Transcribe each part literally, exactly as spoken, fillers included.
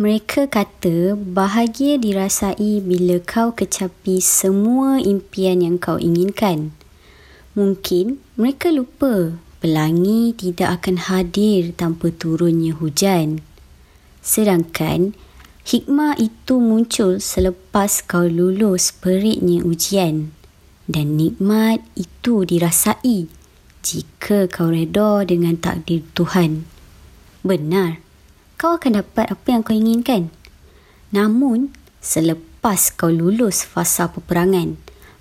Mereka kata bahagia dirasai bila kau kecapi semua impian yang kau inginkan. Mungkin mereka lupa pelangi tidak akan hadir tanpa turunnya hujan. Sedangkan hikmah itu muncul selepas kau lulus peritnya ujian. Dan nikmat itu dirasai jika kau reda dengan takdir Tuhan. Benar, kau akan dapat apa yang kau inginkan. Namun, selepas kau lulus fasa peperangan,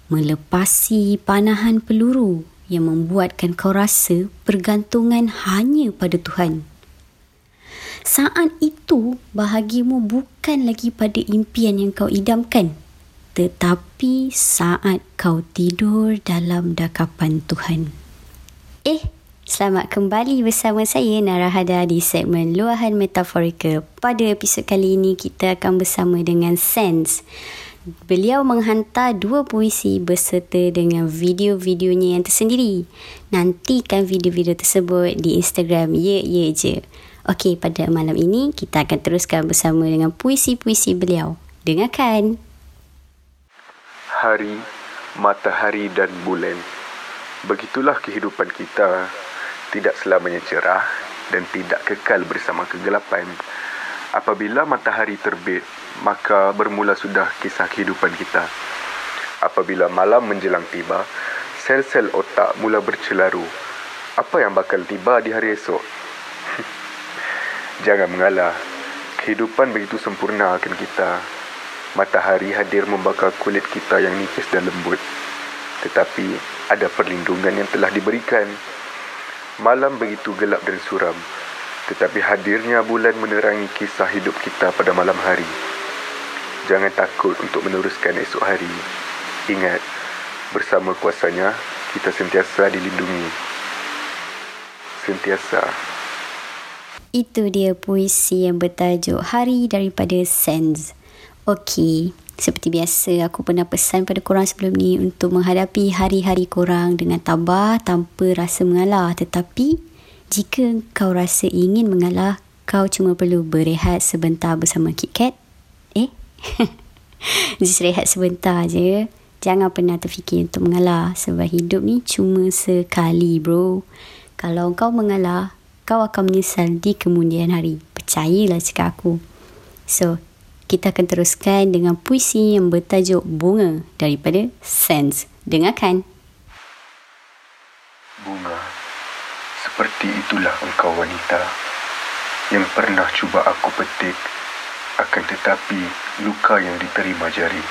melepasi panahan peluru yang membuatkan kau rasa pergantungan hanya pada Tuhan. Saat itu, bahagiamu bukan lagi pada impian yang kau idamkan, tetapi saat kau tidur dalam dakapan Tuhan. Eh, Selamat kembali bersama saya Narahada di segmen Luahan Metaforik. Pada episod kali ini kita akan bersama dengan Sands. Beliau menghantar dua puisi berserta dengan video-videonya yang tersendiri. Nantikan video-video tersebut di Instagram Ye Ye Je. Okey, pada malam ini kita akan teruskan bersama dengan puisi-puisi beliau. Dengarkan. Hari, matahari dan bulan. Begitulah kehidupan kita. Tidak selamanya cerah dan tidak kekal bersama kegelapan. Apabila matahari terbit, maka bermula sudah kisah kehidupan kita. Apabila malam menjelang tiba, sel-sel otak mula bercelaru. Apa yang bakal tiba di hari esok? Jangan mengalah. Kehidupan begitu sempurna akan kita. Matahari hadir membakar kulit kita yang nipis dan lembut. Tetapi ada perlindungan yang telah diberikan. Malam begitu gelap dan suram, tetapi hadirnya bulan menerangi kisah hidup kita pada malam hari. Jangan takut untuk meneruskan esok hari. Ingat, bersama kuasanya, kita sentiasa dilindungi. Sentiasa. Itu dia puisi yang bertajuk Hari daripada Sense. Okey, seperti biasa aku pernah pesan pada korang sebelum ni untuk menghadapi hari-hari korang dengan tabah tanpa rasa mengalah. Tetapi jika kau rasa ingin mengalah, kau cuma perlu berehat sebentar bersama KitKat. Eh? Just rehat sebentar je. Jangan pernah terfikir untuk mengalah, sebab hidup ni cuma sekali, bro. Kalau kau mengalah, kau akan menyesal di kemudian hari. Percayalah cakap aku. So, kita akan teruskan dengan puisi yang bertajuk Bunga daripada Sands. Dengarkan. Bunga, seperti itulah engkau wanita yang pernah cuba aku petik, akan tetapi luka yang diterima jari.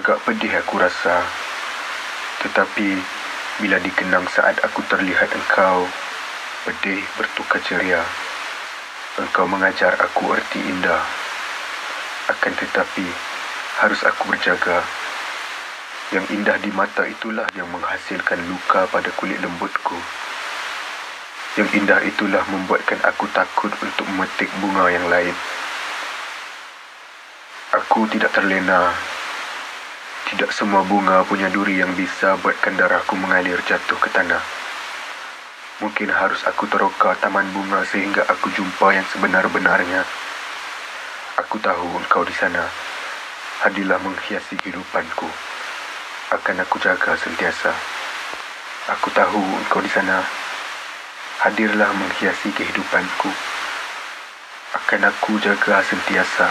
Agak pedih aku rasa, tetapi bila dikenang saat aku terlihat engkau, pedih bertukar ceria. Engkau mengajar aku erti indah. Akan tetapi, harus aku berjaga. Yang indah di mata itulah yang menghasilkan luka pada kulit lembutku. Yang indah itulah membuatkan aku takut untuk memetik bunga yang lain. Aku tidak terlena. Tidak semua bunga punya duri yang bisa buatkan darahku mengalir jatuh ke tanah. Mungkin harus aku teroka taman bunga sehingga aku jumpa yang sebenar-benarnya. Aku tahu engkau di sana. Hadirlah menghiasi kehidupanku. Akan aku jaga sentiasa. Aku tahu engkau di sana. Hadirlah menghiasi kehidupanku. Akan aku jaga sentiasa.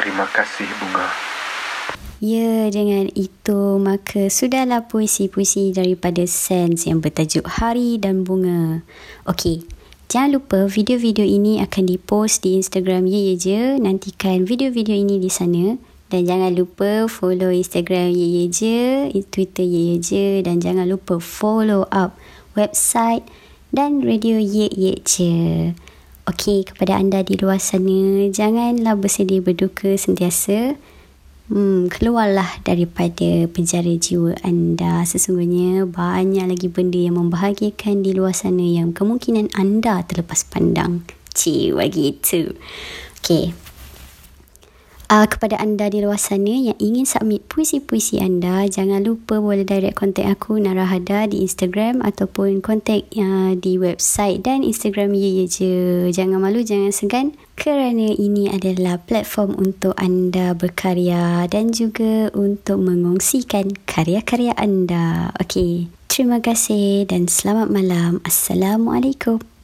Terima kasih bunga. Ya, dengan itu maka sudahlah puisi-puisi daripada Sense yang bertajuk Hari dan Bunga. Okey. Jangan lupa video-video ini akan dipost di Instagram Ye Ye Je. Nantikan video-video ini di sana. Dan jangan lupa follow Instagram Ye Ye Je, Twitter Ye Ye Je. Dan jangan lupa follow up website dan radio Ye Ye Je. Okey, kepada anda di luar sana, janganlah bersedih berduka sentiasa. Hmm, keluarlah daripada penjara jiwa anda. Sesungguhnya banyak lagi benda yang membahagiakan di luar sana yang kemungkinan anda terlepas pandang. Cik, begitu. Okey. uh, kepada anda di luar sana yang ingin submit puisi-puisi anda, jangan lupa boleh direct kontak aku Narahada di Instagram ataupun kontak uh, di website dan Instagram Ye Ye Je. Jangan malu, jangan segan, kerana ini adalah platform untuk anda berkarya dan juga untuk mengongsikan karya-karya anda. Okey, terima kasih dan selamat malam. Assalamualaikum.